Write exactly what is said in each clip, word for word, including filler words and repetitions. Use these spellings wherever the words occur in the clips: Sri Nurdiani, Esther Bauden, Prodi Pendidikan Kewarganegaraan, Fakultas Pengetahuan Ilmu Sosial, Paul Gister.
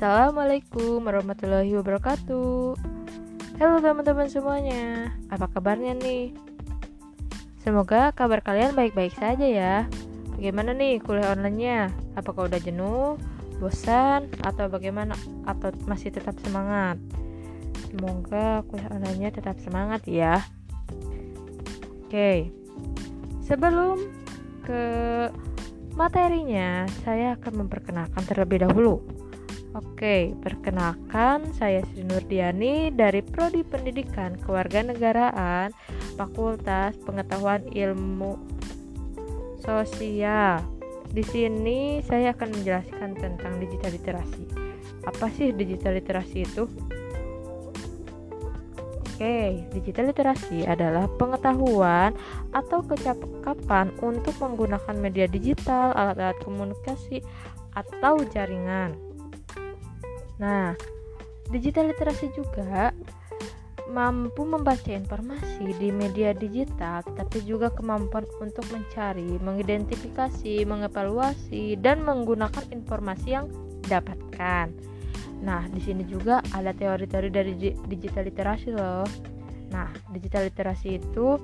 Assalamualaikum warahmatullahi wabarakatuh. Halo teman-teman semuanya, apa kabarnya nih? Semoga kabar kalian baik-baik saja ya. Bagaimana nih kuliah online-nya? Apakah udah jenuh, bosan, atau bagaimana? Atau masih tetap semangat? Semoga kuliah online-nya tetap semangat ya. Oke, sebelum ke materinya, saya akan memperkenalkan terlebih dahulu. Oke, perkenalkan saya Sri Nurdiani dari Prodi Pendidikan Kewarganegaraan, Fakultas Pengetahuan Ilmu Sosial. Di sini saya akan menjelaskan tentang digital literasi. Apa sih digital literasi itu? Oke, digital literasi adalah pengetahuan atau kecakapan untuk menggunakan media digital, alat-alat komunikasi, atau jaringan. Nah, digital literasi juga mampu membaca informasi di media digital, tetapi juga kemampuan untuk mencari, mengidentifikasi, mengevaluasi, dan menggunakan informasi yang didapatkan. Nah, di sini juga ada teori-teori dari digital literasi loh. Nah, digital literasi itu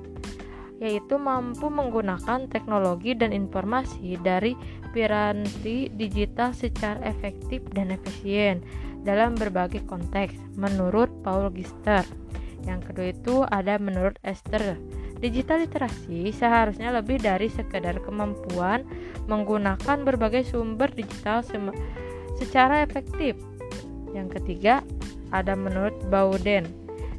yaitu mampu menggunakan teknologi dan informasi dari piranti digital secara efektif dan efisien dalam berbagai konteks menurut Paul Gister. Yang kedua itu ada menurut Esther. Digital literasi seharusnya lebih dari sekedar kemampuan menggunakan berbagai sumber digital sem- secara efektif. Yang ketiga ada menurut Bauden,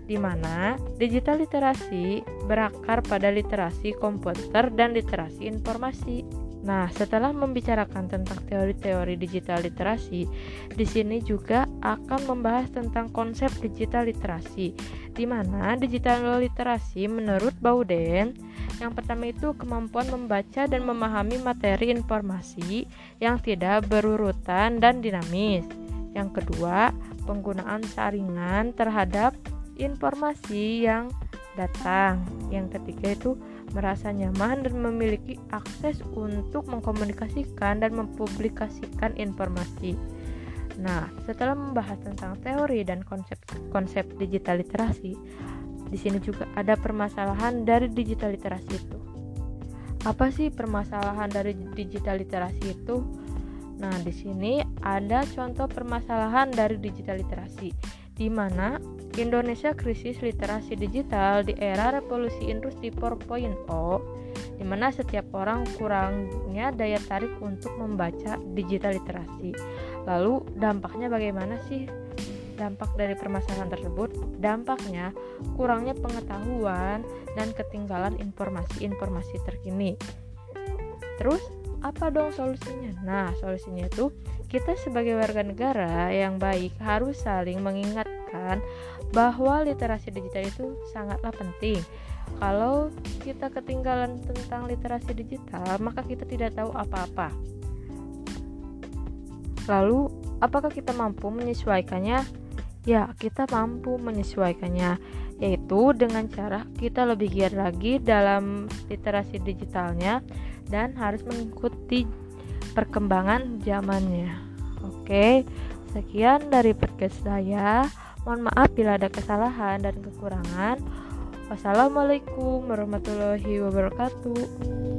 di mana digital literasi berakar pada literasi komputer dan literasi informasi. Nah, setelah membicarakan tentang teori-teori digital literasi, di sini juga akan membahas tentang konsep digital literasi, di mana digital literasi menurut Bauden, yang pertama itu kemampuan membaca dan memahami materi informasi yang tidak berurutan dan dinamis. Yang kedua, penggunaan saringan terhadap informasi yang datang. Yang ketiga itu merasa nyaman dan memiliki akses untuk mengkomunikasikan dan mempublikasikan informasi. Nah, setelah membahas tentang teori dan konsep-konsep digital literasi, di sini juga ada permasalahan dari digital literasi itu. Apa sih permasalahan dari digital literasi itu? Nah, di sini ada contoh permasalahan dari digital literasi, di mana Indonesia krisis literasi digital di era revolusi industri empat koma nol, di mana setiap orang kurangnya daya tarik untuk membaca digital literasi. Lalu dampaknya bagaimana sih? Dampak dari permasalahan tersebut, dampaknya kurangnya pengetahuan dan ketinggalan informasi-informasi terkini. Terus apa dong solusinya? Nah, solusinya itu kita sebagai warga negara yang baik harus saling mengingatkan bahwa literasi digital itu sangatlah penting. Kalau kita ketinggalan tentang literasi digital, maka kita tidak tahu apa-apa. Lalu, apakah kita mampu menyesuaikannya? Ya, kita mampu menyesuaikannya, yaitu dengan cara kita lebih giat lagi dalam literasi digitalnya dan harus mengikuti perkembangan zamannya. Oke, sekian dari podcast saya. Mohon maaf bila ada kesalahan dan kekurangan. Wassalamualaikum warahmatullahi wabarakatuh.